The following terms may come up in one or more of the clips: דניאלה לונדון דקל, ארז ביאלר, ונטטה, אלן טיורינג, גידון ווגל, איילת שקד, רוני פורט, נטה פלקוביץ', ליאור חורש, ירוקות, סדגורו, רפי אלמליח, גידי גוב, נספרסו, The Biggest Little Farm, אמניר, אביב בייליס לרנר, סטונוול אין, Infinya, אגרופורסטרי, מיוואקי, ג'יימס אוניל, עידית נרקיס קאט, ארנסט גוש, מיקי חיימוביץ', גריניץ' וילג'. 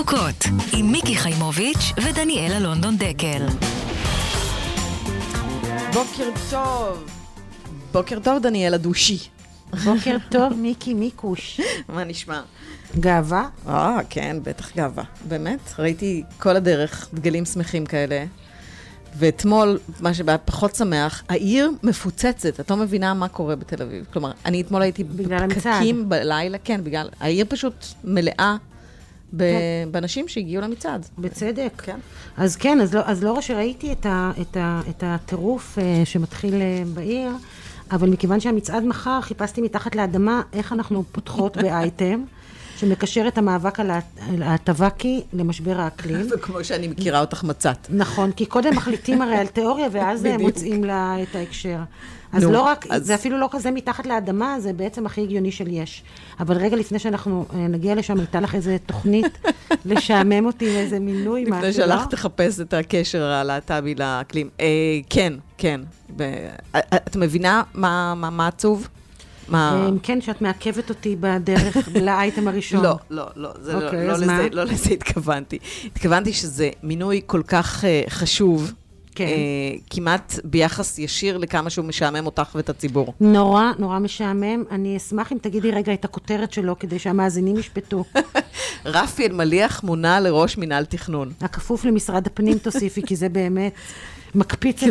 ירוקות, עם מיקי חיימוביץ' ודניאלה לונדון דקל. בוקר טוב. בוקר טוב, דניאלה דושי. בוקר טוב, מיקי מיקוש. מה נשמע? גאווה? כן, בטח גאווה. באמת, ראיתי כל הדרך דגלים שמחים כאלה. ואתמול, מה שבא פחות שמח, העיר מפוצצת. את לא מבינה מה קורה בתל אביב. כלומר, אני אתמול הייתי בפקקים בלילה, כן, בגלל, העיר פשוט מלאה באנשים שהגיעו למצעד. בצדק. כן, אז לא שראיתי את הטירוף שמתחיל בעיר, אבל מכיוון שהמצעד מחר, חיפשתי מתחת לאדמה איך אנחנו פותחות באייטם, שמקשר את המאבק על הטבקי למשבר האקלים. וכמו שאני מכירה אותך מצאת. נכון, כי קודם מחליטים הרי על תיאוריה, ואז הם מוצאים לה את ההקשר. אז לא רק, זה אפילו לא כזה מתחת לאדמה, זה בעצם הכי הגיוני של יש. אבל רגע לפני שאנחנו נגיע לשם, הייתה לך איזה תוכנית לשעמם אותי, איזה מינוי, משהו. לפני שהלך תחפש את הקשר על הטבי לאקלים. כן. את מבינה מה עצוב? כן, שאת מעכבת אותי בדרך לאייטם הראשון. לא, לא לזה התכוונתי. התכוונתי שזה מינוי כל כך חשוב, כמעט ביחס ישיר לכמה שהוא משעמם אותך ואת הציבור. נורא, נורא משעמם. אני אשמח אם תגידי רגע את הכותרת שלו, כדי שהמאזינים ישפטו. רפי אלמליח מונה לראש מינהל תכנון. הכפוף למשרד הפנים, תוסיפי, כי זה באמת... מקפיץ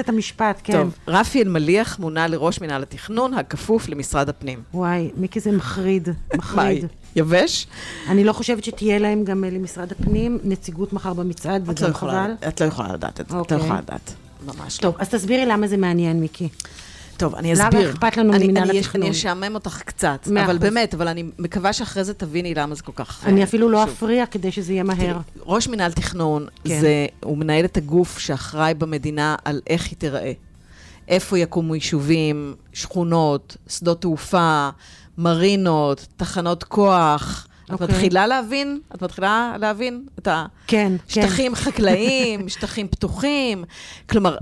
את המשפט, כן. טוב, רפי אלמליח מונה לראש מנהל התכנון, הכפוף למשרד הפנים. וואי, מיקי זה מחריד, מחריד. יבש? אני לא חושבת שתהיה להם גם למשרד הפנים, נציגות מחר במצעד, וזה חבל. את לא יכולה לדעת את זה, את לא יכולה לדעת. ממש. טוב, אז תסבירי למה זה מעניין, מיקי. טוב, אני אסביר. למה אכפת לנו ממנהל התכנון? אני אשעמם אותך קצת, אבל באמת, אבל אני מקווה שאחרי זה תביני למה זה כל כך... אני אפילו לא אפריע כדי שזה יהיה מהר. ראש מנהל תכנון, הוא מנהל את הגוף שאחראי במדינה על איך היא תיראה. איפה יקומו יישובים, שכונות, שדות תעופה, מרינות, תחנות כוח... את מתחילה להבין, את השטחים חקלאיים, שטחים פתוחים. כלומר,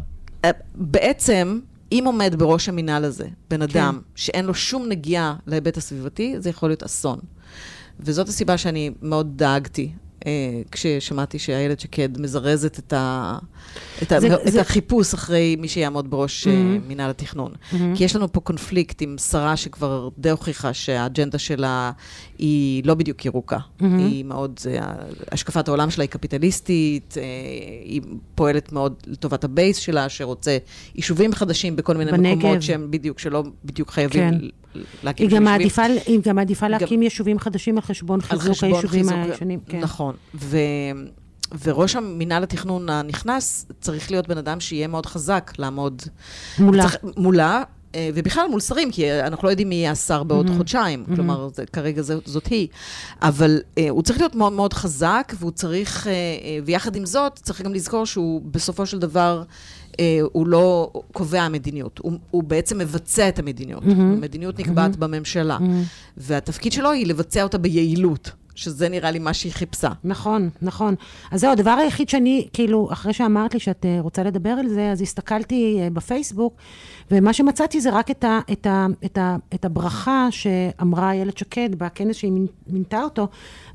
בעצם... אם עומד בראש המינהל הזה, בן אדם, שאין לו שום נגיעה להיבט הסביבתי, זה יכול להיות אסון. וזאת הסיבה שאני מאוד דאגתי, כששמעתי שהילד שקד מזרזת את החיפוש אחרי מי שיעמוד בראש מינהל התכנון. כי יש לנו פה קונפליקט עם שרה שכבר די הוכיחה שהאג'נדה שלה היא לא בדיוק ירוקה. היא מאוד, השקפת העולם שלה היא קפיטליסטית, היא פועלת מאוד לטובת הבייס שלה, שרוצה יישובים חדשים בכל מיני מקומות שהם בדיוק, שלא בדיוק חייבים להקים יישובים. היא גם מעדיפה להקים יישובים חדשים על חשבון חיזוק היישובים הישנים. נכון. וראש המינהל התכנון הנכנס צריך להיות בן אדם שיהיה מאוד חזק לעמוד מולה, ובכלל מול שרים, כי אנחנו לא יודעים מי יהיה השר בעוד חודשיים, כלומר, כרגע זאת היא, אבל הוא צריך להיות מאוד מאוד חזק, והוא צריך, ויחד עם זאת, צריך גם לזכור שהוא בסופו של דבר, הוא לא קובע מדיניות, הוא בעצם מבצע את המדיניות, המדיניות נקבעת בממשלה, והתפקיד שלו היא לבצע אותה ביעילות, שזה נראה לי מה שהיא חיפשה. נכון, נכון. אז זהו, הדבר היחיד שאני, כאילו, אחרי שאמרת לי שאת רוצה לדבר על זה, אז הסתכלתי בפייסבוק, ומה שמצאתי זה רק את הברכה שאמרה איילת שקד בכנס שהיא מינתה אותו,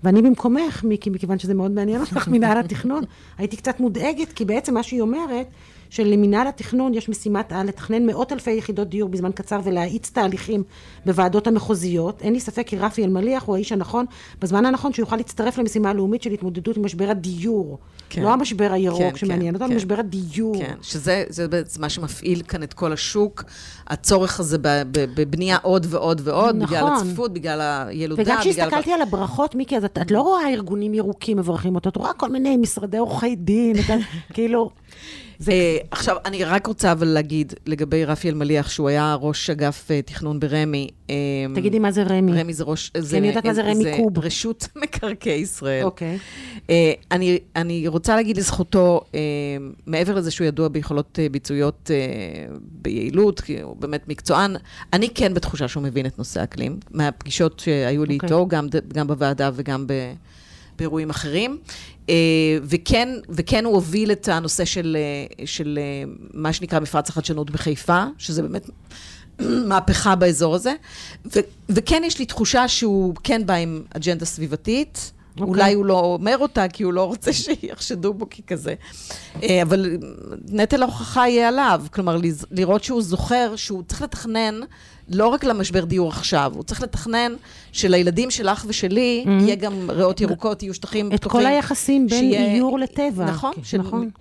ואני במקומך, מיקי, מכיוון שזה מאוד מעניין אותך מנהל התכנון, הייתי קצת מודאגת, כי בעצם מה שהיא אומרת, שלמנהל התכנון יש משימת על לתכנן מאות אלפי יחידות דיור בזמן קצר ולהאיץ תהליכים בוועדות המחוזיות. אין לי ספק כי רפי אלמליח הוא האיש הנכון, בזמן הנכון שיוכל להצטרף למשימה הלאומית של התמודדות עם משבר הדיור. לא המשבר הירוק שמעניין אותנו, משבר הדיור. שזה מה שמפעיל כאן את כל השוק, הצורך הזה בבנייה עוד ועוד ועוד, בגלל הצפיפות, בגלל הילודה. וגם כשהסתכלתי על הברכות, מיקי, אז את לא רואה ארגונים ירוקים מברכים אותו, את רואה כל מיני משרדי עורכי דין, כאילו... עכשיו, אני רק רוצה אבל להגיד לגבי רפי אלמליח, שהוא היה ראש אגף תכנון ברמי. תגידי מה זה רמי. רמי זה ראש... אני יודעת מה זה רמי קוב. זה רשות מקרקעי ישראל. אוקיי. אני רוצה להגיד לזכותו, מעבר לזה שהוא ידוע ביכולות ביצועיות ביעילות, כי הוא באמת מקצוען, אני כן בתחושה שהוא מבין את נושא האקלים, מהפגישות שהיו לי איתו, גם בוועדה וגם ב... באירועים אחרים, וכן הוא הוביל את הנושא של מה שנקרא מפרץ החדשנות בחיפה, שזה באמת מהפכה באזור הזה, וכן יש לי תחושה שהוא כן בא עם אג'נדה סביבתית, אולי הוא לא אומר אותה, כי הוא לא רוצה שיחשדו בו ככזה. אבל נטל ההוכחה יהיה עליו, כלומר, לראות שהוא זוכר שהוא צריך לתכנן, לא רק למשבר דיור עכשיו, הוא צריך לתכנן שלילדים שלך ושלי יהיה גם ריאות ירוקות, יהיו שטחים פתוחים. את כל היחסים בין איור לטבע. נכון,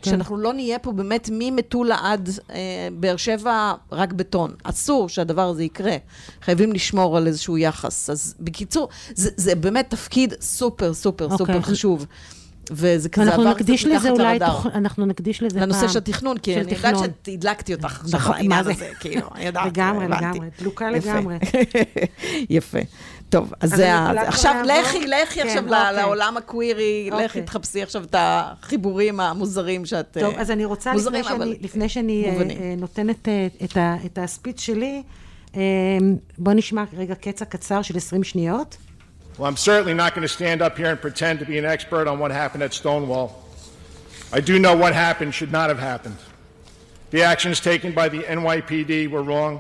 שאנחנו לא נהיה פה באמת ממטולה עד באר שבע רק בטון. אסור שהדבר הזה יקרה. חייבים לשמור על איזשהו יחס. אז בקיצור, זה באמת תפקיד סופר סופר סופר חשוב. וזה כזה עבר קצת מתחת לרדאר. אנחנו נקדיש לזה פעם. לנושא של תכנון, כי אני יודעת שהדלקתי אותך. נכון, מה זה? כאילו, אני יודעת. לגמרי, לגמרי. דלוקה לגמרי. יפה. טוב, אז עכשיו לכי עכשיו לעולם הקווירי, לכי תחפשי עכשיו את החיבורים המוזרים שאת... טוב, אז אני רוצה, לפני שאני נותנת את הספיץ שלי, בוא נשמע רגע קצע קצר של 20 שניות. Well, I'm certainly not going to stand up here and pretend to be an expert on what happened at Stonewall. I do know what happened should not have happened. The actions taken by the NYPD were wrong,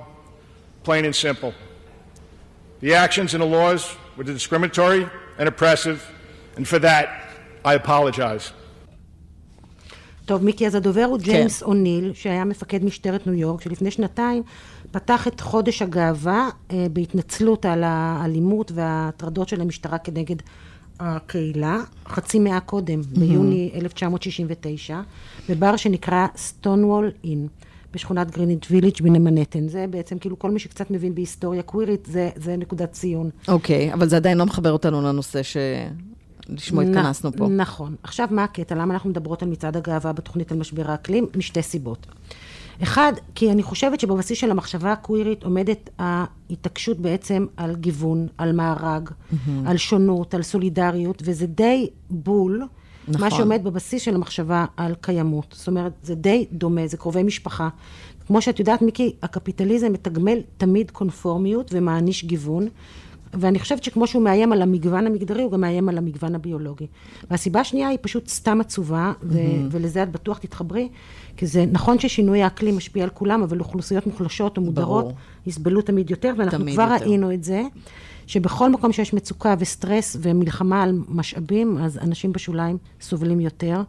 plain and simple. The actions and the laws were discriminatory and oppressive, and for that, I apologize. טוב, מיקי, אז הדובר הוא ג'יימס אוניל, שהיה מפקד משטרת ניו יורק, שלפני שנתיים פתח את חודש הגאווה בהתנצלות על האלימות וההטרדות של המשטרה כנגד הקהילה, חצי מאה קודם, ביוני 1969, בבר שנקרא סטונוול אין, בשכונת גריניץ' וילג' בנמנהטן. זה בעצם, כאילו, כל מי שקצת מבין בהיסטוריה קווירית, זה נקודת ציון. אוקיי, אבל זה עדיין לא מחבר אותנו לנושא ש... לשמוע התכנסנו פה. נכון. עכשיו מה הקטע? למה אנחנו מדברות על מצעד הגאווה בתוכנית על משבר האקלים? משתי סיבות. אחד, כי אני חושבת שבבסיס של המחשבה הקווירית עומדת ההתעקשות בעצם על גיוון, על מארג, על שונות, על סולידריות, וזה די בול, מה שעומד בבסיס של המחשבה על קיימות. זאת אומרת, זה די דומה, זה קרובי משפחה. כמו שאת יודעת, מיקי, הקפיטליזם מתגמל תמיד קונפורמיות ומעניש גיוון, ואני חושבת שכמו שהוא מאיים על המגוון המגדרי, הוא גם מאיים על המגוון הביולוגי. והסיבה השנייה היא פשוט סתם עצובה, ולזה את בטוח תתחברי, כי זה נכון ששינוי האקלים משפיע על כולם, אבל אוכלוסיות מוחלשות או מודרות יסבלו תמיד יותר, ואנחנו כבר ראינו את זה, שבכל מקום שיש מצוקה וסטרס ומלחמה על משאבים, אז אנשים בשוליים סובלים יותר.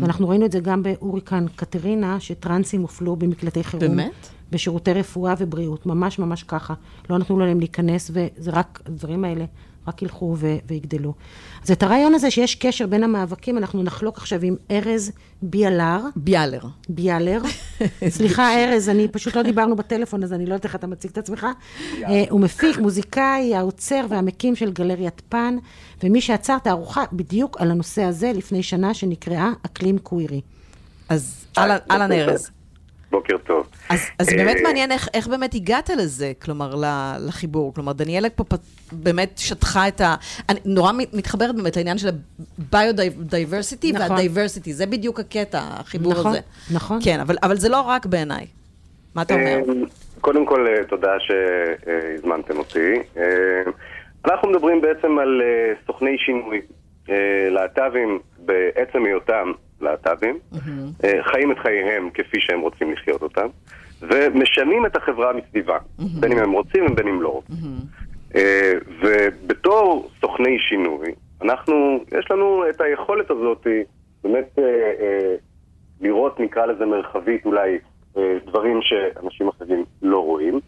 ואנחנו ראינו את זה גם בהוריקן קטרינה, שטרנסים הופלו במקלטי חירום. באמת? בשירותי רפואה ובריאות, ממש ממש ככה. לא נתנו להם להיכנס, וזה רק, הדברים האלה רק ילכו ויגדלו. אז את הרעיון הזה שיש קשר בין המאבקים, אנחנו נחלוק עכשיו עם ארז ביאלר. ביאלר. סליחה, ארז, אני פשוט לא דיברנו בטלפון, אז אני לא יודעת איך אתה מציג את עצמך. הוא מפיק, מוזיקאי, האוצר והמקים של גלריית פן, ומי שעצר תערוכה בדיוק על הנושא הזה לפני שנה, שנקראה אקלים קווירי. אז אהלן ארז. בוקר טוב. אז באמת מעניין איך באמת הגעת לזה, כלומר, לחיבור. כלומר, דניאלה פה באמת שטחה את ה... אני נורא מתחברת באמת לעניין של הביודייברסיטי והדייברסיטי. זה בדיוק הקטע, החיבור הזה. נכון. כן, אבל זה לא רק בעיניי. מה אתה אומר? קודם כל, תודה שהזמנתם אותי. אנחנו מדברים בעצם על סוכני שינוי להט"בים בעצם היותם. להט"בים, חיים את חייהם כפי שהם רוצים לחיות אותם, ומשנים את החברה מסביבה, בין אם הם רוצים ובין אם לא רוצים. ובתור סוכני שינוי, יש לנו את היכולת הזאת, באמת לראות, נקרא לזה מרחבית, אולי דברים שאנשים אחרים לא רואים,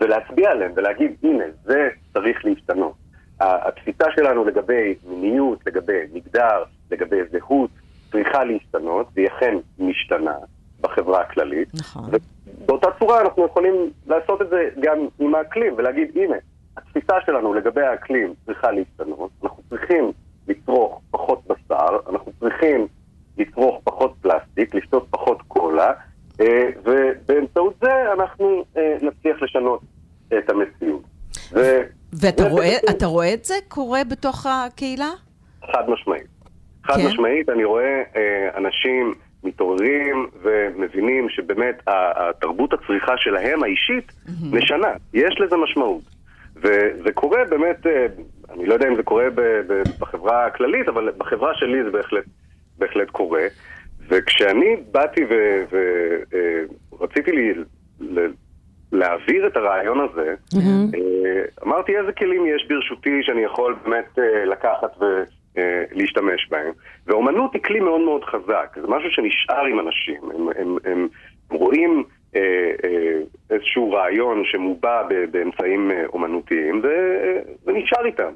ולהצביע עליהם, ולהגיד, הנה, זה צריך להשתנות. התפיסה שלנו לגבי מיניות, לגבי מגדר, לגבי זהות, צריכה להשתנות, והיא אכן משתנה בחברה הכללית. נכון. ובאותה צורה אנחנו יכולים לעשות את זה גם עם האקלים, ולהגיד, הנה, התפיסה שלנו לגבי האקלים צריכה להשתנות, אנחנו צריכים לצרוך פחות בשר, אנחנו צריכים לצרוך פחות פלסטיק, לשתות פחות קולה, ובאמצעות זה אנחנו נצליח לשנות את המציאות. ואתה רואה את זה קורה בתוך הקהילה? חד משמעית. חד משמעית, אני רואה אנשים מתעוררים ומבינים שבאמת התרבות הצריכה שלהם האישית משנה. יש לזה משמעות. וזה קורה באמת, אני לא יודע אם זה קורה בחברה הכללית, אבל בחברה שלי זה בהחלט קורה. וכשאני באתי ורציתי להעביר את הרעיון הזה, אמרתי איזה כלים יש ברשותי שאני יכול באמת לקחת להשתמש בהם. ואומנות היא כלי מאוד מאוד חזק, זה משהו שנשאר עם אנשים, הם רואים איזשהו רעיון שמובע באמצעים אומנותיים, זה נשאר איתם.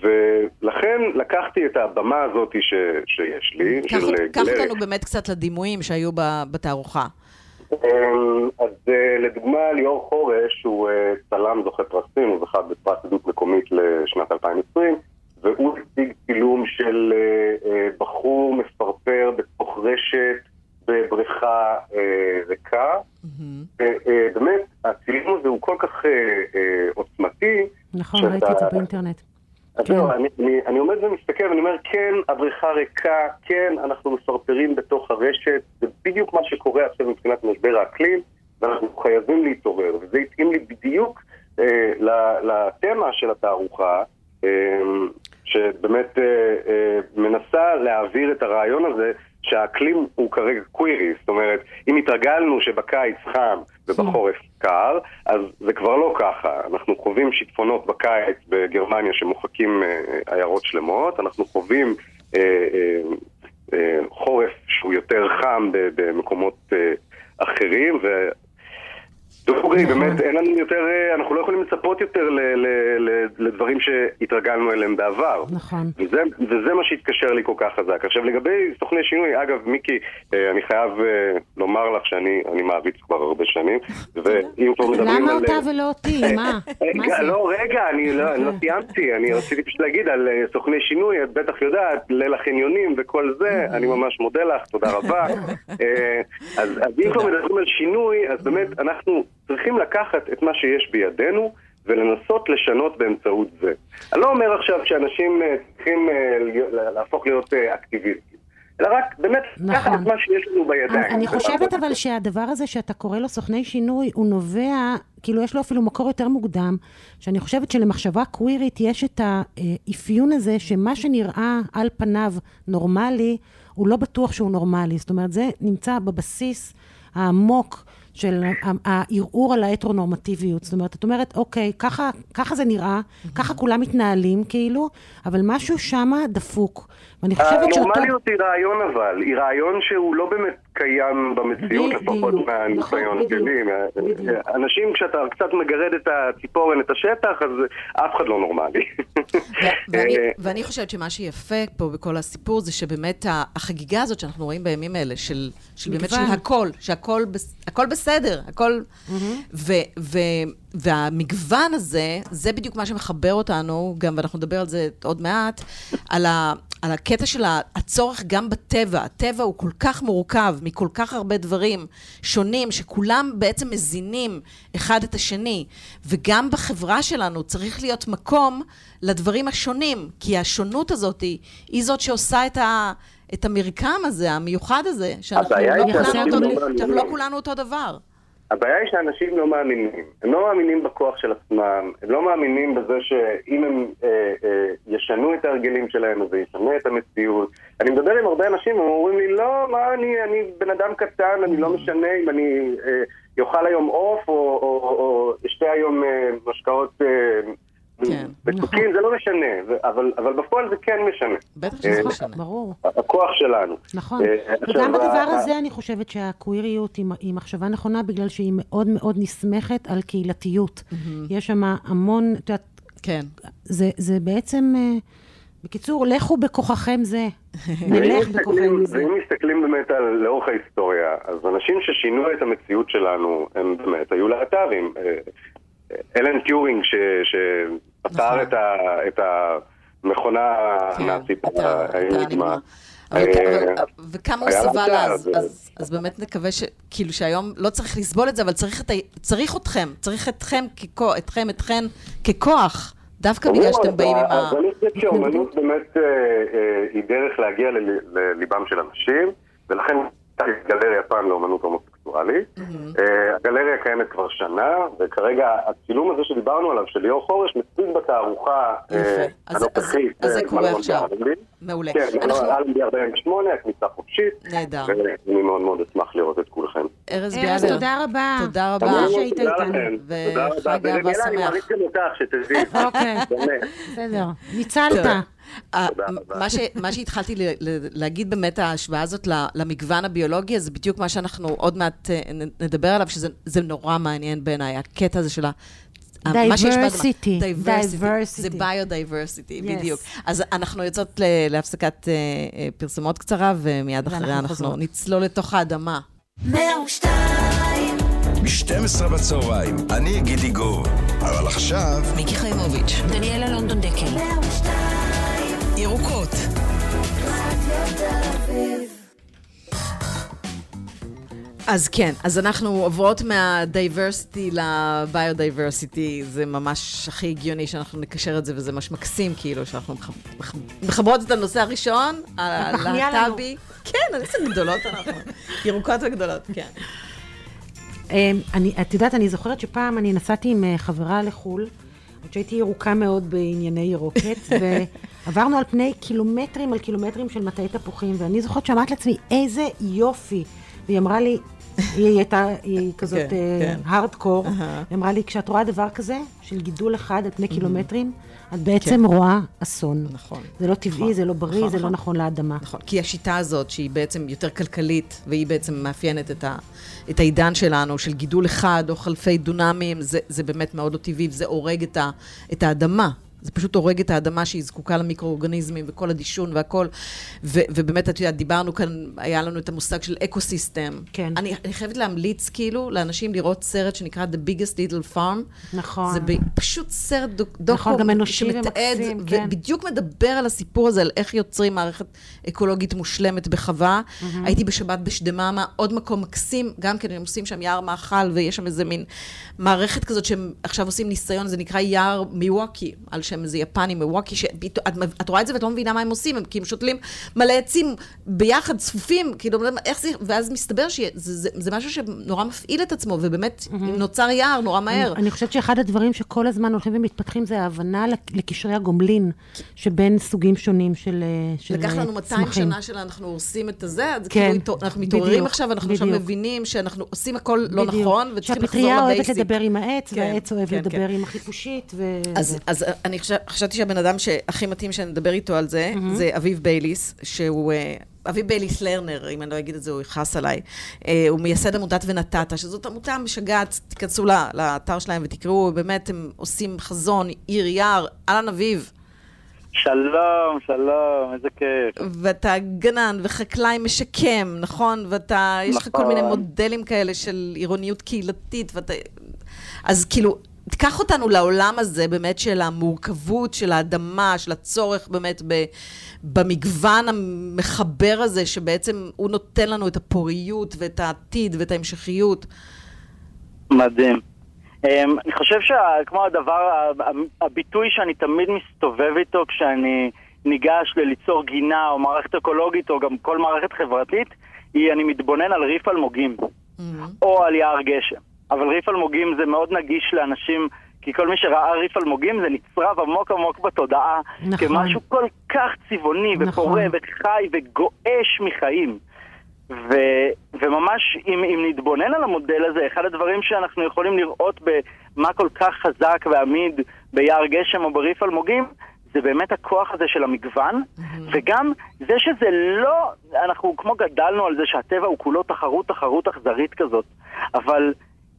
ולכן לקחתי את הבמה הזאת שיש לי. קח אותנו באמת קצת לדימויים שהיו בתערוכה. אז לדוגמה, ליאור חורש הוא צלם זוכה פרסים, הוא זכה בפרס עדות מקומית לשנת 2020, והוא הציג צילום של בחור מפרפר בתוך רשת בבריכה ריקה. באמת, הצילום הזה הוא כל כך עוצמתי. נכון, ראיתי את זה באינטרנט. אני עומד ומסתכל ואני אומר, כן, הבריכה ריקה, כן, אנחנו מפרפרים בתוך הרשת, זה בדיוק מה שקורה עכשיו מבחינת משבר האקלים, ואנחנו חייבים להתעורר, וזה התאים לי בדיוק לתמה של התערוכה, שבאמת מנסה להעביר את הרעיון הזה, שהאקלים הוא כרגע קווירי, זאת אומרת, אם התרגלנו שבקיץ חם ובחורף קר, אז זה כבר לא ככה. אנחנו חווים שיטפונות בקיץ בגרמניה שמוחקים עיירות שלמות, אנחנו חווים חורף שהוא יותר חם במקומות אחרים, ודוגרי, באמת, אין לנו יותר, אנחנו לא יכולים לצפות יותר לדברים שהתרגלנו אליהם בעבר. נכון. וזה מה שהתקשר לי כל כך חזק. עכשיו, לגבי סוכני שינוי, אגב, מיקי, אני חייב לומר לך שאני מעריץ כבר הרבה שנים. למה אותה ולא אותי? מה? לא, רגע, אני לא סיימתי. אני רציתי פשוט להגיד על סוכני שינוי, את בטח יודעת, ליל החניונים וכל זה, אני ממש מודה לך, תודה רבה. אז אם כבר מדברים על שינוי, אז באמת אנחנו צריכים לקחת את מה שיש בידינו ולנסות לשנות באמצעות זה. אני לא אומר עכשיו שאנשים צריכים להפוך להיות אקטיביסטים, אלא רק באמת לקחת את מה שיש לנו בידיים. אני חושבת אבל שהדבר הזה שאתה קורא לו סוכני שינוי, הוא נובע, כאילו יש לו אפילו מקור יותר מוקדם, שאני חושבת שלמחשבה קווירית יש את האפיון הזה, שמה שנראה על פניו נורמלי, הוא לא בטוח שהוא נורמלי. זאת אומרת, זה נמצא בבסיס העמוק של הערעור על ההטרונורמטיביות. זאת אומרת, את אומרת, אוקיי, ככה זה נראה, ככה כולם מתנהלים כאילו, אבל משהו שמה דפוק. הנורמליות היא רעיון אבל, היא רעיון שהוא לא באמת קיים במציאות, לפחות מהניסיון שלי. אנשים, כשאתה קצת מגרד את הציפורן, את השטח, אז אף אחד לא נורמלי. ואני חושבת שמה שיפה פה בכל הסיפור, זה שבאמת החגיגה הזאת שאנחנו רואים בימים האלה, של באמת של הכל, שהכל בסדר, הכל, והמגוון הזה, זה בדיוק מה שמחבר אותנו, גם ואנחנו נדבר על זה עוד מעט, על הקטע של הצורך גם בטבע. הטבע הוא כל כך מורכב מכל כך הרבה דברים שונים, שכולם בעצם מזינים אחד את השני, וגם בחברה שלנו צריך להיות מקום לדברים השונים, כי השונות הזאת היא זאת שעושה את המרקם הזה, המיוחד הזה, שאנחנו לא כולנו אותו דבר. הבעיה היא שאנשים לא מאמינים. הם לא מאמינים בכוח של עצמם, הם לא מאמינים בזה שאם הם ישנו את ההרגלים שלהם, אז ישנו את המציאות. אני מדבר עם הרבה אנשים, הם אומרים לי, לא, מה, אני בן אדם קטן, אני לא משנה אם אני יאכל היום עוף, או אשתה היום משקאות בצוקים, זה לא משנה, אבל בפועל זה כן משנה. בטח שזה משנה, ברור. הכוח שלנו. נכון, וגם בדבר הזה אני חושבת שהקוויריות היא מחשבה נכונה, בגלל שהיא מאוד מאוד נסמכת על קהילתיות. יש שם המון, כן. זה בעצם, בקיצור, לכו בכוחכם זה. ואם מסתכלים באמת על לאורך ההיסטוריה, אז אנשים ששינו את המציאות שלנו, הם באמת היו להט"בים. אלן טיורינג שפתר את המכונה הנאצית. וכמה הוא סבל אז באמת נקווה שכאילו שהיום לא צריך לסבול את זה, אבל צריך אתכם, אתכן ככוח, דווקא בגלל שאתם באים עם ה... אבל אני חושב שהאומנות באמת היא דרך להגיע לליבם של אנשים, ולכן גלריה פן לאומנות הומוסקסואלית. הגלריה קיימת כבר שנה, וכרגע הצילום הזה שדיברנו עליו, של ליאור חורש, מציג בתערוכה הנוכחית. אז זה קורה עכשיו. מעולה. כן, ב-48, הכניסה חופשית. נהדר. ואני מאוד מאוד אשמח לראות את כולכם. ארז ביאלר, תודה רבה. תודה רבה. תודה לכם. וחג אהבה שמח. אני מריץ גם אותך שתביא. אוקיי. בסדר. ניצלת. מה שהתחלתי להגיד באמת, ההשוואה הזאת למגוון הביולוגי, זה בדיוק מה שאנחנו עוד מעט נדבר עליו, שזה נורא מעניין בעיניי, הקטע הזה של דייברסיטי. זה ביודייברסיטי, בדיוק. אז אנחנו יוצאות להפסקת פרסומות קצרה, ומיד אחריה אנחנו נצלול לתוך האדמה. 102 ב-12 בצהריים, אני גידי גוב, אבל עכשיו מיקי חיימוביץ', דניאלה לונדון דקל, 102 ירוקות. אז כן, אז אנחנו עוברות מהדייברסיטי לביודייברסיטי, זה ממש הכי הגיוני שאנחנו נקשר את זה, וזה ממש מקסים, כאילו, שאנחנו מחברות את הנושא הראשון, הלהט"בי. כן, אני חושבת גדולות אנחנו, ירוקות וגדולות, כן. את יודעת, אני זוכרת שפעם אני נסעתי עם חברה לחול, עוד שהייתי ירוקה מאוד בענייני ירוקת, ועברנו על פני קילומטרים על קילומטרים של מטעי תפוחים, ואני זוכרת שאמרת לעצמי, איזה יופי. והיא אמרה לי, היא כזאת הארדקור, היא אמרה לי, כשאת רואה דבר כזה, של גידול אחד על פני קילומטרים, את בעצם רואה אסון. נכון. זה לא טבעי, זה לא בריא, זה לא נכון לאדמה. נכון, כי השיטה הזאת, שהיא בעצם יותר כלכלית, והיא בעצם מאפיינת את העידן שלנו, של גידול אחד או חלפי דונמים, זה באמת מאוד לא טבעי, וזה הורג את האדמה. זה פשוט הורג את האדמה שהיא זקוקה למיקרואורגניזמים וכל הדישון והכל. ובאמת, את יודעת, דיברנו כאן, היה לנו את המושג של אקוסיסטם. כן. אני חייבת להמליץ, כאילו, לאנשים לראות סרט שנקרא The Biggest Little Farm. נכון. זה פשוט סרט דוקו שמתעד, ובדיוק מדבר על הסיפור הזה, על איך יוצרים מערכת אקולוגית מושלמת בחווה. הייתי בשבת בשדממה, עוד מקום מקסים, גם כן, הם עושים שם יער מאכל, ויש שם איזה מין מערכת כזאת שהם עכשיו עושים ניסיון, זה נקרא יער מיווקי, על שם איזה יפני מוואקי, שאת רואה את זה ואת לא מבינה מה הם עושים, הם כאילו שותלים מלא עצים ביחד, צפופים, כאילו, איך זה, ואז מסתבר שזה משהו שנורא מפעיל את עצמו, ובאמת נוצר יער נורא מהר. אני חושבת שאחד הדברים שכל הזמן הולכים ומתפתחים, זה ההבנה לקשרי הגומלין, שבין סוגים שונים של צמחים. לקח לנו 200 שנה שאנחנו עושים את זה, אנחנו מתעוררים עכשיו, אנחנו עכשיו מבינים שאנחנו עושים הכל לא נכון, שהפטריה אוהבת לדבר עם העץ, והעץ אוהב לדבר עם החיפושית. אז אני חשבתי שהבן אדם שהכי מתאים שאני אדבר איתו על זה, זה אביב בייליס, שהוא אביב בייליס לרנר, אם אני לא אגיד את זה, הוא יחס עליי. הוא מייסד עמותת ונטטה, שזאת עמותה משגעת, תיכנסו לאתר שלהם ותקראו, באמת הם עושים חזון, עיר יער, אלן אביב. שלום, שלום, איזה כיף. ואתה גנן וחקלאי משקם, נכון? ואתה, יש לך כל מיני מודלים כאלה של עירוניות קהילתית, ואתה, אז כאילו, תקח אותנו לעולם הזה באמת של המורכבות, של האדמה, של הצורך באמת במגוון המחבר הזה, שבעצם הוא נותן לנו את הפוריות ואת העתיד ואת ההמשכיות. מדהים. אני חושב שכמו הדבר, הביטוי שאני תמיד מסתובב איתו כשאני ניגש לליצור גינה או מערכת אקולוגית או גם כל מערכת חברתית, היא אני מתבונן על ריף אלמוגים או על יער גשם. אבל ריף אלמוגים זה מאוד נגיש לאנשים, כי כל מי שראה ריף אלמוגים זה נצרב עמוק עמוק בתודעה, נכון. כמשהו כל כך צבעוני ופורה, נכון. וחי וגועש מחיים. וממש אם נתבונן על המודל הזה, אחד הדברים שאנחנו יכולים לראות במה כל כך חזק ועמיד ביער גשם או בריף אלמוגים, זה באמת הכוח הזה של המגוון, וגם זה שזה לא, אנחנו כמו גדלנו על זה שהטבע הוא כולו תחרות אכזרית כזאת, אבל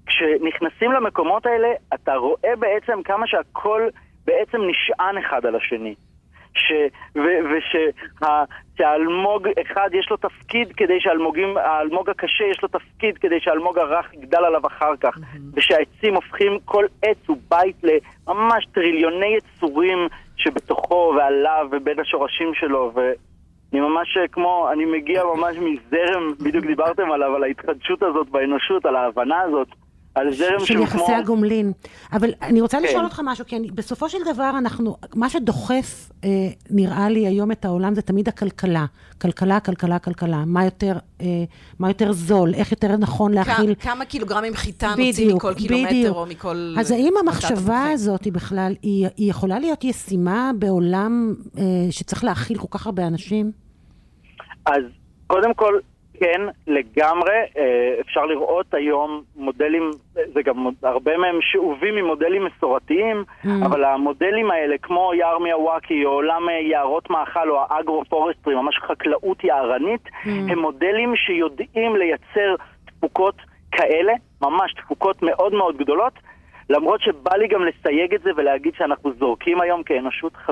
כשנכנסים למקומות האלה, אתה רואה בעצם כמה שהכל בעצם נשען אחד על השני. ושהאלמוג אחד יש לו תפקיד כדי שהאלמוג הקשה יש לו תפקיד כדי שהאלמוג הרך יגדל עליו אחר כך. ושהעצים הופכים, כל עץ הוא בית לממש טריליוני יצורים שבתוכו ועליו ובין השורשים שלו. אני ממש כמו, אני מגיע ממש מזרם, בדיוק דיברתם עליו, על ההתחדשות הזאת באנושות, על ההבנה הזאת, על זרם של יחסי הגומלין. אבל אני רוצה לשאול אותך משהו, כי בסופו של דבר אנחנו, מה שדוחף נראה לי היום את העולם, זה תמיד הכלכלה. כלכלה. מה יותר זול, איך יותר נכון להכיל. כמה קילוגרמים חיטה נוציא מכל קילומטר או מכל... אז האם המחשבה הזאת היא בכלל, היא יכולה להיות ישימה בעולם שצריך להכיל כל כך הרבה אנשים? אז קודם כל, כן, לגמרי, אפשר לראות היום מודלים, זה גם הרבה מהם שאובים ממודלים מסורתיים, אבל המודלים האלה, כמו יער מיאוואקי, או עולם יערות מאכל, או האגרופורסטרי, ממש חקלאות יערנית, הם מודלים שיודעים לייצר תפוקות כאלה, ממש תפוקות מאוד מאוד גדולות, למרות שבא לי גם לסייג את זה ולהגיד שאנחנו זורקים היום כאנושות 50%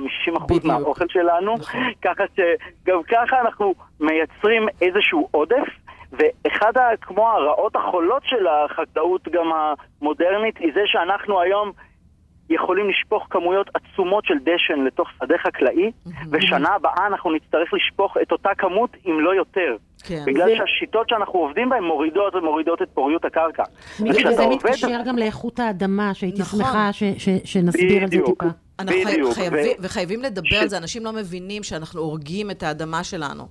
מהאוכל שלנו, ככה שגם ככה אנחנו מייצרים איזשהו עודף, ואחד כמו הרעות החולות של החקלאות גם המודרנית היא זה שאנחנו היום יכולים לשפוך כמויות עצומות של דשן לתוך שדה חקלאי, ושנה הבאה אנחנו נצטרך לשפוך את אותה כמות אם לא יותר. בגלל שהשיטות שאנחנו עובדים בהן מורידות ומורידות את פוריות הקרקע. וזה מתקשר גם לאיכות האדמה, שהייתי שמחה שנסביר על זה טיפה. וחייבים לדבר על זה, אנשים לא מבינים שאנחנו הורגים את האדמה שלנו,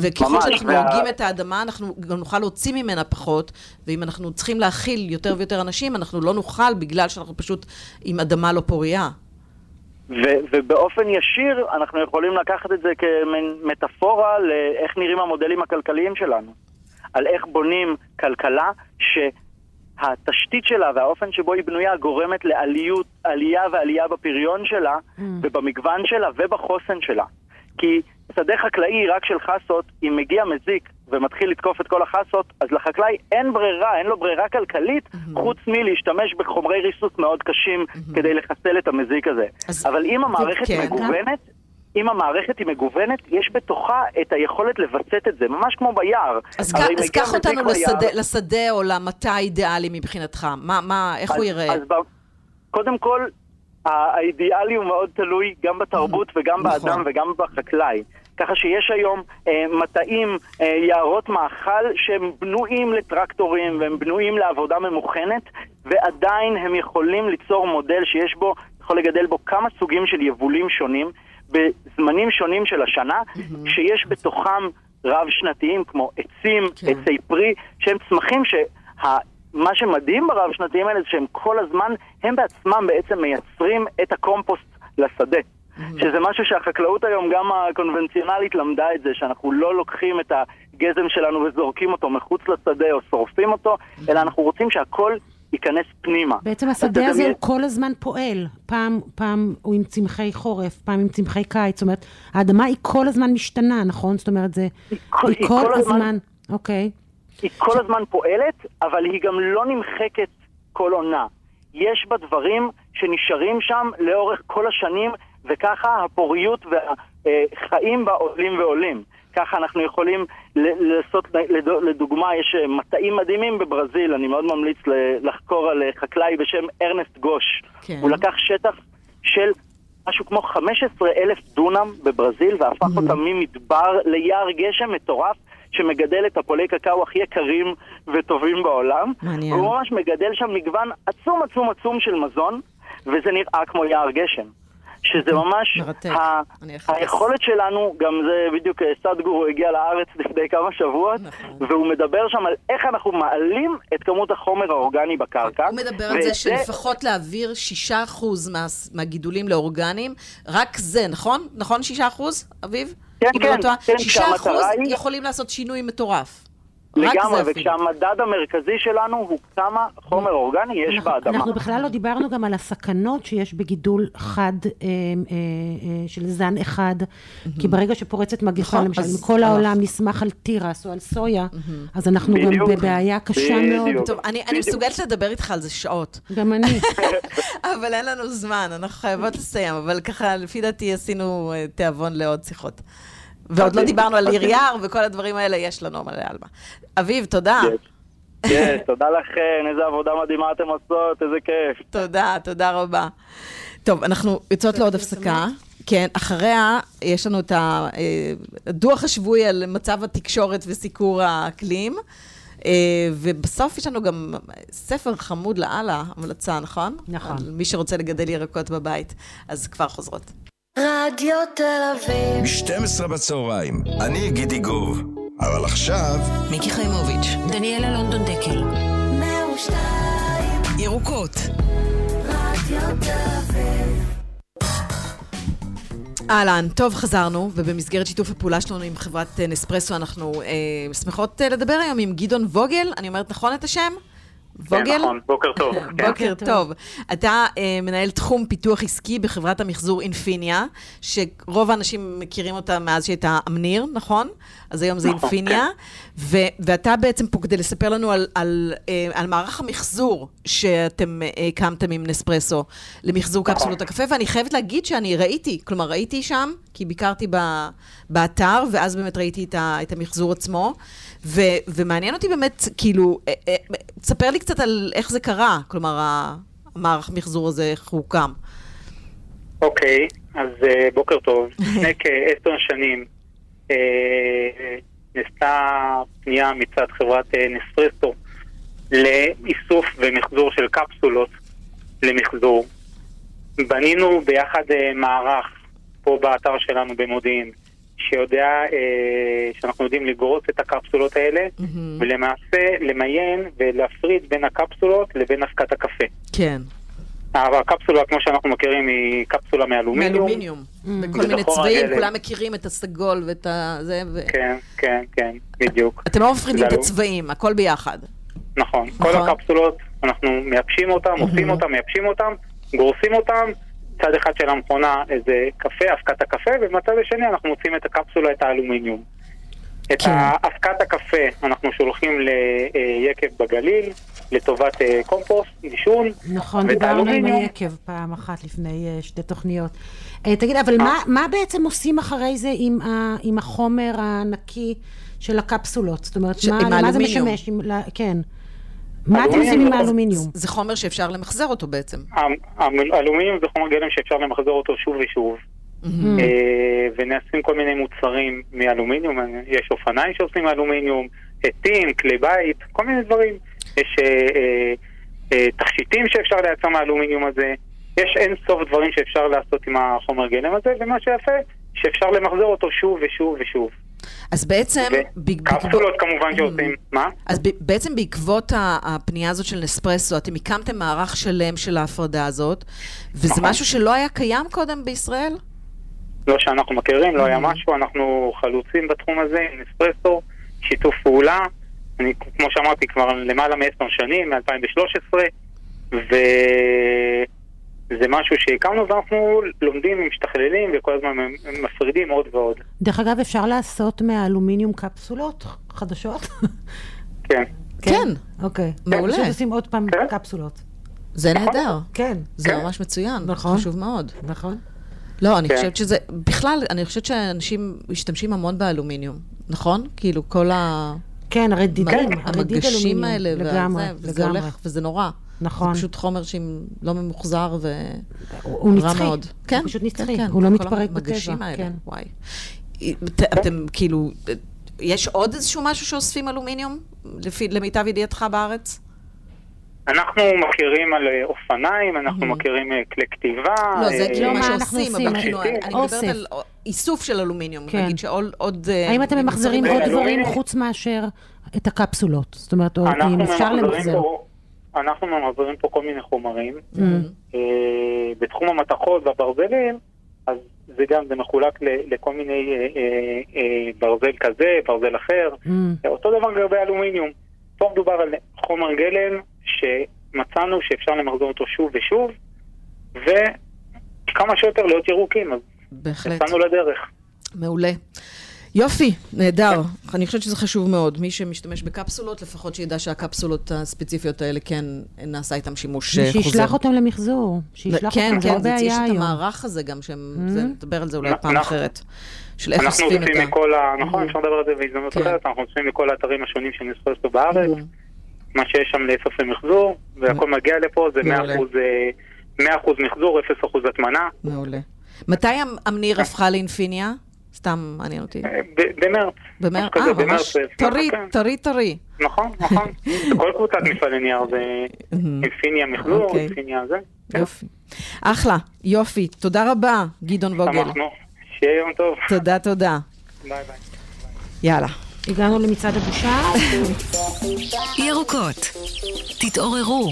וככל שאנחנו הורגים את האדמה אנחנו גם נוכל להוציא ממנה פחות, ואם אנחנו צריכים להכיל יותר ויותר אנשים אנחנו לא נוכל, בגלל שאנחנו פשוט עם אדמה לא פוריה. ובאופן ישיר אנחנו יכולים לקחת את זה כמטאפורה לאיך נראים המודלים הכלכליים שלנו, על איך בונים כלכלה שהתשתית שלה והאופן שבו היא בנויה גורמת לעלייה ועלייה בפריון שלה ובמגוון שלה ובחוסן שלה. כי שדה חקלאי רק של חסות, אם מגיע מזיק ומתחיל לתקוף את כל החסות, אז לחקלאי אין ברירה, אין לו ברירה כלכלית, חוץ מלהשתמש בחומרי ריסוס מאוד קשים כדי לחסל את המזיק הזה. אבל אם המערכת מגוונת, אם המערכת היא מגוונת, יש בתוכה את היכולת לבצעת את זה, ממש כמו ביער. אז קח אותנו לשדה או למטה האידיאלי מבחינתך, איך הוא יראה? קודם כל, האידיאלי הוא מאוד תלוי גם בתרבות וגם באדם וגם בחקלאי. ככה שיש היום מטעים, יערות מאכל שהם בנויים לטרקטורים והם בנויים לעבודה ממוכנת, ועדיין הם יכולים ליצור מודל שיש בו, יכול לגדל בו כמה סוגים של יבולים שונים בזמנים שונים של השנה, שיש בתוכם רב שנתיים כמו עצים, עצי פרי, שהם צמחים מה שמדהים ברב שנתיים האלה זה שהם כל הזמן, הם בעצמם בעצם מייצרים את הקומפוסט לשדה. שזה משהו שהחקלאות היום גם הקונבנציונלית למדה את זה, שאנחנו לא לוקחים את הגזם שלנו וזורקים אותו מחוץ לשדה או שורפים אותו, אלא אנחנו רוצים שהכל ייכנס פנימה. בעצם השדה הזה הוא כל הזמן פועל, פעם הוא עם צמחי חורף, פעם עם צמחי קיץ, זאת אומרת, האדמה היא כל הזמן משתנה, נכון? זאת אומרת, היא כל הזמן, אוקיי. היא כל הזמן פועלת, אבל היא גם לא נמחקת כל עונה. יש בה דברים שנשארים שם לאורך כל השנים, וככה הפוריות והחיים בה עולים ועולים. ככה אנחנו יכולים לעשות, לדוגמה, יש מטעים מדהימים בברזיל, אני מאוד ממליץ לחקור על חקלאי בשם ארנסט גוש. כן. הוא לקח שטח של משהו כמו 15,000 דונם בברזיל, והפך אותם ממדבר ליער גשם מטורף, שמגדל את הפולי קקאו הכי יקרים וטובים בעולם. מעניין. הוא ממש מגדל שם מגוון עצום עצום עצום של מזון, וזה נראה כמו יער גשם. שזה ממש היכולת שלנו, גם זה בדיוק סדגורו הגיע לארץ לפני כמה שבועות, והוא מדבר שם על איך אנחנו מעלים את כמות החומר האורגני בקרקע. הוא מדבר על זה שלפחות להעביר 6% מהגידולים לאורגנים, רק זה, נכון? נכון 6%, אביב? כן, כן. 6% יכולים לעשות שינוי מטורף. לגמרי, וכשהמדד המרכזי שלנו הוא כמה חומר אורגני יש באדמה. אנחנו בכלל לא דיברנו גם על הסכנות שיש בגידול חד של זן אחד, כי ברגע שפורצת מגפה, למשל, כל העולם נשמח על טירס או על סויה, אז אנחנו גם בבעיה קשה מאוד. טוב, אני מסוגלת לדבר איתך על זה שעות. גם אני. אבל אין לנו זמן, אנחנו חייבות לסיים, אבל ככה, לפי דעתי, עשינו תיאבון לעוד שיחות. ועוד לא דיברנו על ירייר, וכל הדברים האלה יש לנו מלא אלמה. אביב, תודה. כן, תודה לכן, איזה עבודה מדהימה אתם עושות, איזה כיף. תודה, תודה רבה. טוב, אנחנו יוצאות לעוד הפסקה. כן, אחריה יש לנו את הדוח השבועי על מצב התקשורת וסיקור האקלים, ובסוף יש לנו גם ספר חמוד לאללה, המלצה, נכון? נכון. מי שרוצה לגדל ירקות בבית, אז כבר חוזרות. רדיו תל אביב 12 בצהריים, אני גידי גוב, אבל עכשיו מיקי חיימוביץ', דניאלה לונדון דקל ירוקות, רדיו תל אביב. אהלן, טוב, חזרנו, ובמסגרת שיתוף הפעולה שלנו עם חברת נספרסו, אנחנו שמחות לדבר היום עם גידון ווגל, אני אומרת נכון את השם? ווגל? כן, נכון, בוקר טוב. בוקר טוב. אתה מנהל תחום פיתוח עסקי בחברת המחזור אינפיניה, שרוב האנשים מכירים אותה מאז שהייתה אמניר, נכון? אז היום זה אינפיניה, ואתה בעצם פה כדי לספר לנו על מערך המחזור שאתם הקמתם עם נספרסו, למחזור קפסולות הקפה, ואני חייבת להגיד שאני ראיתי, כלומר ראיתי שם, כי ביקרתי באתר, ואז באמת ראיתי את המחזור עצמו, ומעניין אותי באמת, כאילו, תספר לי קצת על איך זה קרה, כלומר, המערך מחזור הזה, איך הוא קם. אוקיי, אז בוקר טוב. לפני כ-10 שנים נעשתה פנייה מצד חברת נספרסו לאיסוף ומחזור של קפסולות למחזור. בנינו ביחד מערך פה באתר שלנו במודיעין, שאנחנו יודעים לגרוס את הקפסולות האלה, ולמעשה למיין ולהפריד בין הקפסולות לבין הפקת הקפה. כן. אבל הקפסולה, כמו שאנחנו מכירים, היא קפסולה מאלומיניום. בכל מיני צבעים, כולם מכירים את הסגול ואת זה. כן, כן, כן, בדיוק. אתם לא מפרידים את הצבעים, הכל ביחד. נכון. כל הקפסולות, אנחנו מייבשים אותם, עושים אותם, מייבשים אותם, גורסים אותם, צד אחד של המכונה איזה קפה, הפקת הקפה, ובמצד השני אנחנו מוצאים את הקפסולה, את האלומיניום. את הפקת הקפה אנחנו שולחים ליקב בגליל, לטובת קומפוסט, דישון. נכון, דיברנו עם היקב פעם אחת לפני שתי תוכניות. תגיד, אבל מה בעצם עושים אחרי זה עם החומר הנקי של הקפסולות? זאת אומרת, מה זה משמש? כן. מה אתם עושים עם האלומיניום? זה חומר שאפשר למחזר אותו בעצם. האלומיניום זה חומר גלם שאפשר למחזר אותו שוב ושוב. ונעשים כל מיני מוצרים מאלומיניום. יש אופניים שעושים מאלומיניום, עטים, כלי בית, כל מיני דברים. יש תכשיטים שאפשר לייצר מהאלומיניום הזה, יש אין סוף דברים שאפשר לעשות עם החומר גלם הזה, ומה שיפה, שאפשר למחזר אותו שוב ושוב ושוב. אז בעצם... קפסולות כמובן שעושים, מה? אז בעצם בעקבות הפנייה הזאת של נספרסו, אתם הקמתם מערך שלם של ההפרדה הזאת, וזה משהו שלא היה קיים קודם בישראל? לא שאנחנו מכירים, לא היה משהו, אנחנו חלוצים בתחום הזה, נספרסו, שיתוף פעולה, אני, כמו שאמרתי, כבר למעלה מ-10 שנים, מ-2013, וזה משהו שהקמנו, ואנחנו לומדים, משתכללים, וכל הזמן מפרידים עוד ועוד. דרך אגב, אפשר לעשות מהאלומיניום קפסולות חדשות? כן. כן? אוקיי. מעולה. פשוט עושים עוד פעם קפסולות. זה נהדר. כן. זה ממש מצוין. נכון. חשוב מאוד. נכון. לא, אני חושבת שזה, בכלל, אני חושבת שאנשים משתמשים המון באלומיניום. נכון? כאילו, כל ה... כן, הרדידים האלה, וזה הולך, וזה נורא. נכון. זה פשוט חומר שלא ממוחזר, הוא נצחי. הוא פשוט נצחי, הוא לא מתפרק בטבע. וואי. אתם כאילו, יש עוד איזשהו משהו שאוספים אלומיניום, למיטב ידיעתך בארץ? אנחנו מכירים על אופניים, אנחנו מכירים כלי כתיבה. לא, זה כאילו מה שעושים, אבל אני מדברת על איסוף של אלומיניום, נגיד שעוד... האם אתם ממחזרים עוד דברים חוץ מאשר את הקפסולות? זאת אומרת, אם אפשר למחזר. אנחנו ממחזרים פה כל מיני חומרים. בתחום המתכות והברזלים, אז זה גם, זה מחולק לכל מיני ברזל כזה, ברזל אחר. אותו דבר לגבי אלומיניום. פה מדובר על חומר גלם, שמצאנו שאפשר למחזור אותו שוב ושוב, וכמה שיותר להיות ירוקים, אז יצאנו לדרך. מעולה. יופי, נהדר. אני חושבת שזה חשוב מאוד. מי שמשתמש בקפסולות, לפחות שידע שהקפסולות הספציפיות האלה כן נעשה איתם שימוש חוזר. שישלח אותם למחזור. כן, כן, יש את המערך הזה גם, נדבר על זה אולי פעם אחרת. אנחנו עושים מכל ה... נכון, אפשר לדבר על זה בהזדמנות אחרת, אנחנו עושים מכל האתרים השונים שנספרסו בארץ, מה שיש שם לאסוף למחזור, והכל מגיע לפה, זה 100% מחזור, 0% התמנה. מעולה. מתי אמניר הפכה לאינפיניה? סתם מעניין אותי. במרץ. במרץ, ממש טרי. נכון, נכון. כל קבוצת מפעל לנייר זה אינפיניה מחזור, אינפיניה זה. יופי. אחלה, יופי. תודה רבה, גידון ווגל. שיהיה יום טוב. תודה, תודה. ביי ביי. יאללה. הגענו למצעד הבושה. ירוקות, תתעוררו.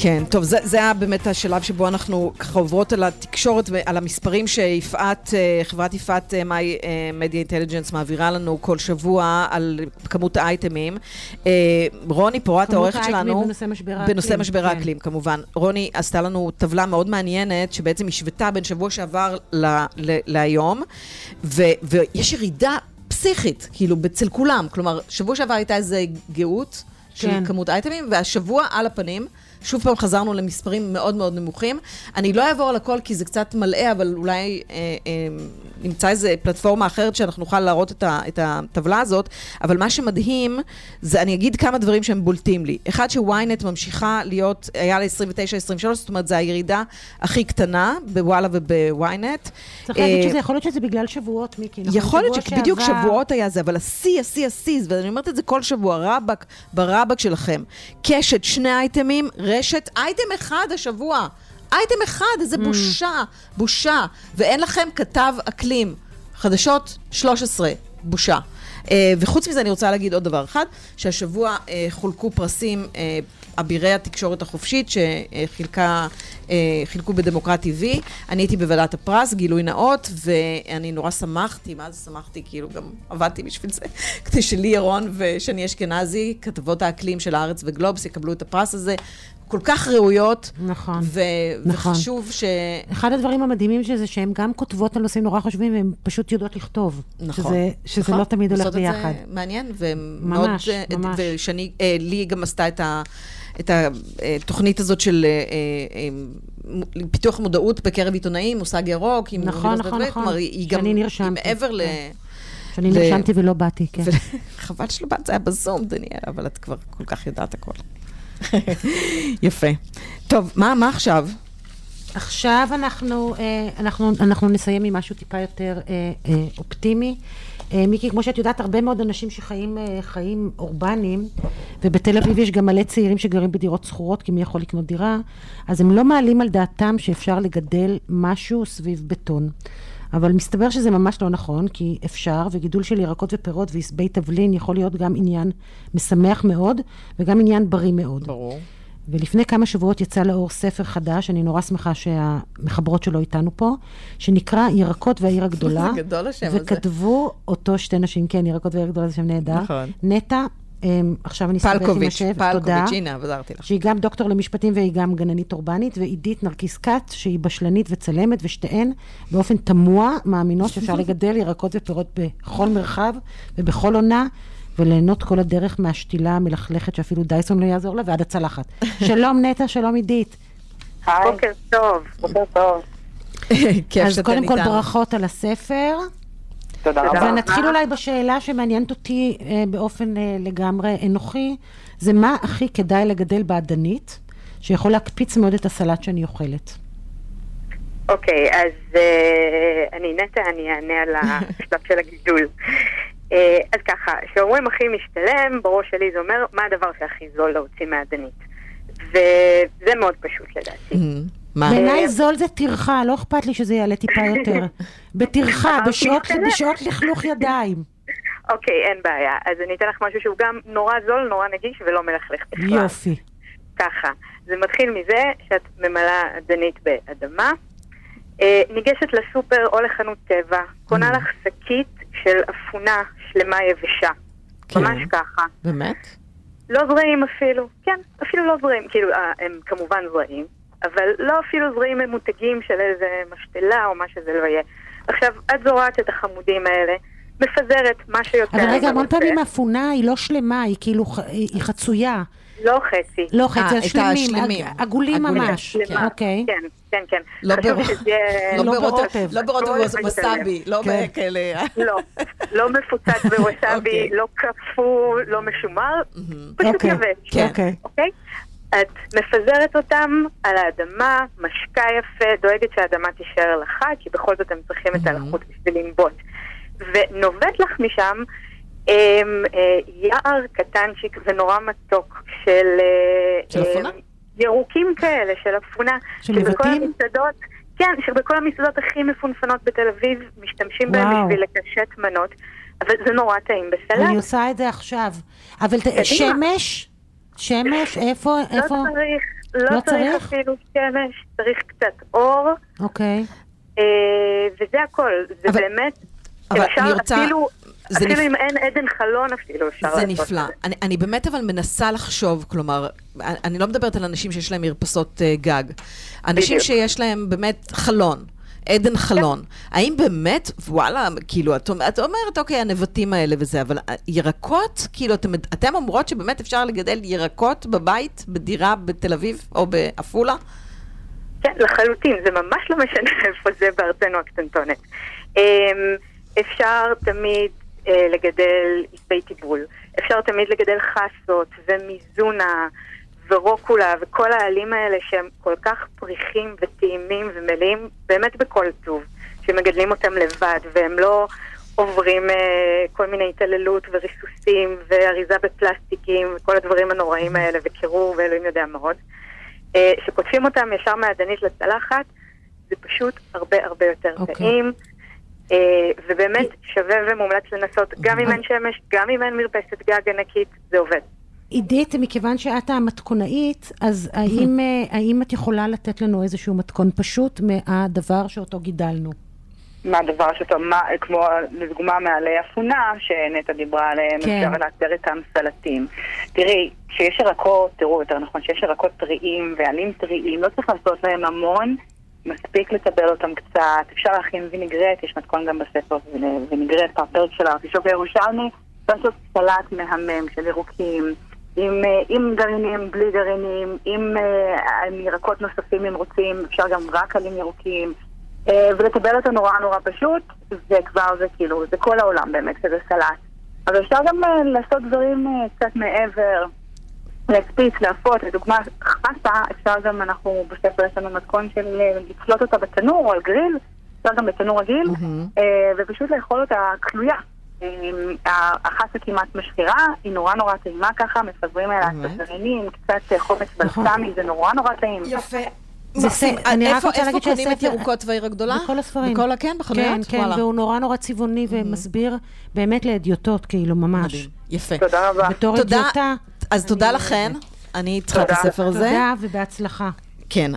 כן, טוב, זה היה באמת השלב שבו אנחנו עוברות על התקשורת ועל המספרים שיפעת, חברת יפעת My Media Intelligence מעבירה לנו כל שבוע על כמות האייטמים. רוני פורט, העורכת שלנו, בנושא משבר האקלים, כמובן. רוני עשתה לנו טבלה מאוד מעניינת שבעצם השוותה בין שבוע שעבר להיום, ויש ירידה פסיכית, כאילו, אצל כולם. כלומר, שבוע שעבר הייתה איזו גאות של כמות אייטמים, והשבוע על הפנים, שוב פעם חזרנו למספרים מאוד מאוד נמוכים. אני לא אעבור על הכל כי זה קצת מלא, אבל אולי נמצא איזו פלטפורמה אחרת שאנחנו נוכל להראות את הטבלה הזאת. אבל מה שמדהים, זה אני אגיד כמה דברים שהם בולטים לי. אחד שוויינט ממשיכה להיות, היה ל-29-23, זאת אומרת, זו הירידה הכי קטנה בוואלה ובוויינט. צריך להגיד שזה יכול להיות שזה בגלל שבועות, מיקי. יכול להיות שבדיוק שבועות היה זה, אבל השיא, ואני אומרת את זה כל שבוע, רבק ברבק שלכם. קשת, שני אייטמים, רשת, אייטם אחד השבוע. אייטם אחד, איזה בושה, בושה. ואין לכם כתב אקלים. חדשות 13, בושה. וחוץ מזה אני רוצה להגיד עוד דבר אחד, שהשבוע חולקו פרסים אבירי התקשורת החופשית, שחילקו בדמוקרט TV. אני הייתי בוועדת הפרס, גילוי נאות, ואני נורא שמחתי, מה זה שמחתי? כאילו גם עבדתי בשביל זה, כדי שלי ירון ושני אשכנזי, כתבות האקלים של הארץ וגלובס, יקבלו את הפרס הזה, כל כך ראויות, נכון, נכון. וחשוב ש... אחד הדברים המדהימים שזה שהן גם כותבות על נושאים נורא חושבים, והן פשוט יודעות לכתוב. נכון. שזה נכון. לא תמיד הולך ביחד. זה מעניין, ומאוד... ממש, ממש. ושאני, לי גם עשתה את התוכנית הזאת של... פיתוח מודעות בקרב עיתונאים, מושג ירוק, עם... נכון, נכון, נכון. כלומר, היא גם... שאני נרשמתי. עם עבר ל... שאני נרשמתי ולא באתי, כן. חבל שלא באת, זה היה בזום, דניאל, אבל את כבר כל כך יודעת הכל. יפה. טוב, מה עכשיו? עכשיו אנחנו נסיים עם משהו טיפה יותר אופטימי. מיקי, כמו שאת יודעת, הרבה מאוד אנשים שחיים חיים אורבניים, ובתל אביב יש גם מלא צעירים שגרים בדירות שכורות, כי מי יכול לקנות דירה, אז הם לא מעלים על דעתם שאפשר לגדל משהו סביב בטון. אבל מסתבר שזה ממש לא נכון, כי אפשר, וגידול של ירקות ופירות ועשבי תבלין יכול להיות גם עניין משמח מאוד, וגם עניין בריא מאוד. ברור. ולפני כמה שבועות יצא לאור ספר חדש, אני נורא שמחה שהמחברות שלו איתנו פה, שנקרא ירקות והעיר הגדולה. זה גדול השם הזה. וכתבו אותו שתי נשים, כן, ירקות והעיר הגדולה זה שם נהדר. נכון. נטה, עכשיו אני אסתברת עם השב, תודה. הנה, עזרתי לך. שהיא גם דוקטור למשפטים והיא גם גננית אורבנית, ואידית נרקיס קאט, שהיא בשלנית וצלמת, ושתיהן באופן תמוה מאמינות שאפשר לגדל ירקות ופירות בכל מרחב ובכל עונה, וליהנות כל הדרך מהשתילה המלכלכת שאפילו דייסון לא יעזור לה, ועד הצלחת. שלום נטע, שלום עידית. בוקר טוב, בוקר טוב. אז קודם כל ברכות על הספר. תודה רבה. ונתחיל אולי בשאלה שמעניינת אותי באופן לגמרי אנוכי, זה מה הכי כדאי לגדל בעדנית, שיכול להקפיץ מאוד את הסלט שאני אוכלת. אוקיי, אז אני נטע, אני אענה על השלב של הגידול. אז ככה, כשאומרים הכי משתלם, בראש שלי זה אומר, מה הדבר שהכי זול להוציא מעדנית? וזה מאוד פשוט לדעתי. בעיניי זול זה תרחה, לא אכפת לי שזה יעלה טיפה יותר. בתרחה, בשעות לכלוך ידיים. אוקיי, אין בעיה. אז אני אתן לך משהו שהוא גם נורא זול, נורא נגיש ולא מלכלך בכלל. יופי. ככה, זה מתחיל מזה שאת ממלאה עדנית באדמה, ניגשת לסופר או לחנות טבע, קונה לך שקית של אפונה שלמה יבשה. כן. ממש ככה. באמת? לא זרעים אפילו. כן, אפילו לא זרעים. כאילו, הם כמובן זרעים, אבל לא אפילו זרעים ממותגים של איזה משתלה או מה שזה לא יהיה. עכשיו, את זורעת את החמודים האלה, מפזרת מה שיותר... אבל רגע, המון פעמים האפונה היא לא שלמה, היא כאילו, היא חצויה. לא חצי. לא חצי, השלמים. עגולים ממש. אוקיי. כן, כן, כן. לא ברוטב. לא ברוטב וווסאבי. לא בכאלה. לא. לא מפוצץ בווסאבי, לא קפוא, לא משומר. פשוט יבש. אוקיי. אוקיי? את מפזרת אותם על האדמה, משקה יפה, דואגת שהאדמה תישאר לך, כי בכל זאת הם צריכים את הלחות בשביל לנבוט. ונובט לך משם יער קטנצ'יק ונורא מתוק של ירוקים כאלה, של אפונה, שבכל המסעדות, כן, שבכל המסעדות הכי מפונפנות בתל אביב משתמשים בהם בשביל לקשת מנות, אבל זה נורא טעים בסלט. אני עושה את זה עכשיו. אבל שמש? שמש? איפה? לא צריך, לא צריך אפילו שמש, צריך קצת אור. אוקיי. וזה הכל. זה באמת, אפילו אם אין עדן חלון אפילו אפשר. זה נפלא. אני באמת אבל מנסה לחשוב, כלומר, אני לא מדברת על אנשים שיש להם מרפסות גג. אנשים שיש להם באמת חלון. עדן חלון. האם באמת, וואלה, כאילו, את אומרת, אוקיי, הנבטים האלה וזה, אבל ירקות, כאילו, אתם אומרות שבאמת אפשר לגדל ירקות בבית, בדירה, בתל אביב או באפולה? כן, לחלוטין. זה ממש לא משנה איפה זה בארצנו הקטנטונת. אפשר תמיד לגדל עשבי טיבול. אפשר תמיד לגדל חסות ומיזונה ורוקולה וכל העלים האלה שהם כל כך פריחים וטעימים ומלאים באמת בכל טוב, שמגדלים אותם לבד והם לא עוברים כל מיני התעללות וריסוסים ואריזה בפלסטיקים וכל הדברים הנוראים האלה וקירור ואלוהים יודע מאוד. שקוטפים אותם ישר מעדנית לצלחת, זה פשוט הרבה הרבה יותר טעים. ובאמת שווה ומומלץ לנסות, גם אם אין שמש, גם אם אין מרפסת גג ענקית, זה עובד. עידית, מכיוון שאת המתכונאית, אז האם את יכולה לתת לנו איזשהו מתכון פשוט מהדבר שאותו גידלנו? מהדבר שאותו, כמו לדוגמה מעלי אפונה שנטה דיברה עליהם, אפשר להצר איתם סלטים. תראי, כשיש ירקות, תראו יותר נכון, שיש ירקות טריים ועלים טריים, לא צריך לעשות להם המון, מספיק לטבל אותם קצת, אפשר להכין וינגרט, יש מתכון גם בספר וינגרט, פרפרט של ארטישוק הירושלמי, לעשות סלט מהמם של ירוקים, עם גרעינים, בלי גרעינים, עם ירקות נוספים אם רוצים, אפשר גם רק עלים ירוקים, ולטבל אותו נורא נורא פשוט, זה כבר זה כאילו, זה כל העולם באמת, זה סלט. אבל אפשר גם לעשות דברים קצת מעבר, להקפיץ, להפות, לדוגמה חסה, אפשר גם, אנחנו בספר יש לנו מתכון של לצלות אותה בתנור או על גריל, אפשר גם בתנור רגיל, ופשוט לאכול אותה כלויה. החסה כמעט משחירה, היא נורא נורא טעימה ככה, מפזרים עליה ספרנים, קצת חומץ בלסמי, זה נורא נורא טעים. יפה. איפה קונים את ירוקות והעירה גדולה? בכל הספרים. בכל הכן, בחנויות? כן, כן, והוא נורא נורא צבעוני ומסביר באמת להדיוטות, כאילו ממש. יפה. תודה רבה. בתור הדיוטה. אז תודה לכן, אני צריכה את הספר הזה. תודה ובהצלחה. כן,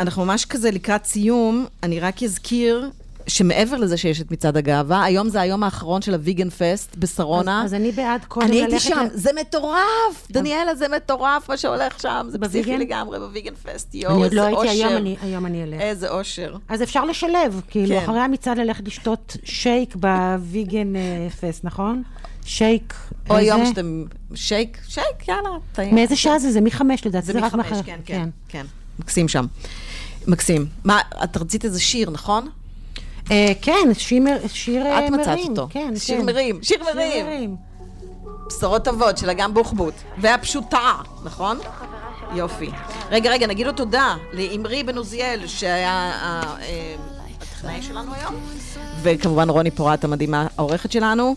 אנחנו ממש כזה לקראת סיום, אני רק אזכיר שמעבר לזה שיש את מצעד הגאווה, היום זה היום האחרון של הוויגן פסט בסרונה. אז אני בעד כל... אני הייתי שם, זה מטורף! דניאלה, זה מטורף מה שהולך שם, זה פסיכי לגמרי בוויגן פסט. יואו, איזה אושר. היום אני אלך. איזה אושר. אז אפשר לשלב, כאילו, אחרי המצעד ללכת לשתות שייק בוויגן פסט, נכון? שייק. או היום שאתם... שייק, שייק, יאללה. מאיזה שעה זה? זה מחמש לדעת. זה מחמש, כן, כן, כן. מקסים שם. מקסים. מה, את רצית איזה שיר, נכון? כן, שיר מרים. את מצאת אותו. שיר מרים. שיר מרים. בשורות טובות של אגם בוחבוט. והפשוטה, נכון? יופי. רגע, נגיד לו תודה לאמרי בן עוזיאל, שהיה הטכנאי שלנו היום. וכמובן רוני פורט המדהימה, העורכת שלנו.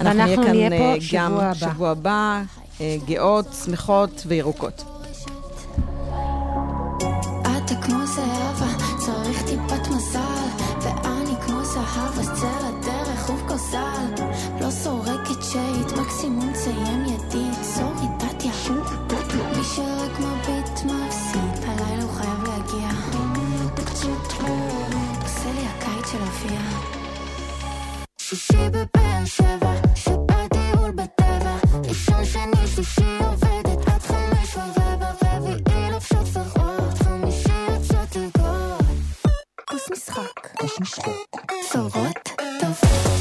אנחנו נהיה כאן גם שבוע הבא, גאות, שמחות וירוקות. אתה כמו זהבה, צריך טיפת מזל, ואני כמו זהב, אז צל הדרך ובגוזל, לא שורקת שית, מקסימום ציים ידי, זורידת יחוק, מי שרק מביט מפסיד, הלילה הוא חייב להגיע, עושה לי הקיץ של אביה. שישי בבאר שבע, שבדיול בטבע, ראשון שני שישי עובדת עד 5:15, רביעי לפשוט פרעות, חמישי יוצאות לגול. כוס משחק, צורות טובות.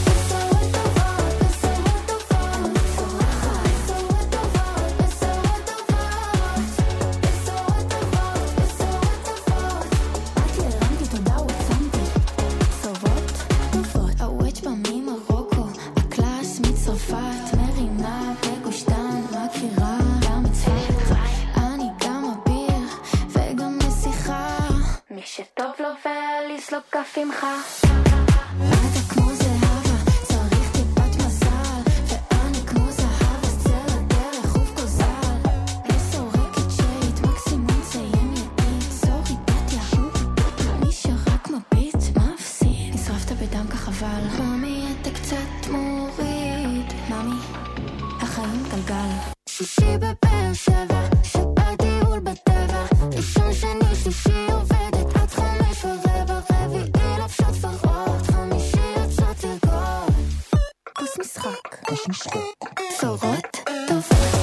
שטוב לו ואליס לא כף עמך אתה כמו זהבה צריך טיפת מזל ואני כמו זהב עשר הדרך ובגוזל לא שורקת שית מקסימום ציים ידי זורי דתיה מי שרק מביט מפסיד נשרפת בדם כך אבל ממי אתה קצת מוריד ממי החיים גלגל שישי בבאר שבע שבדיול בטבע צורות טובות.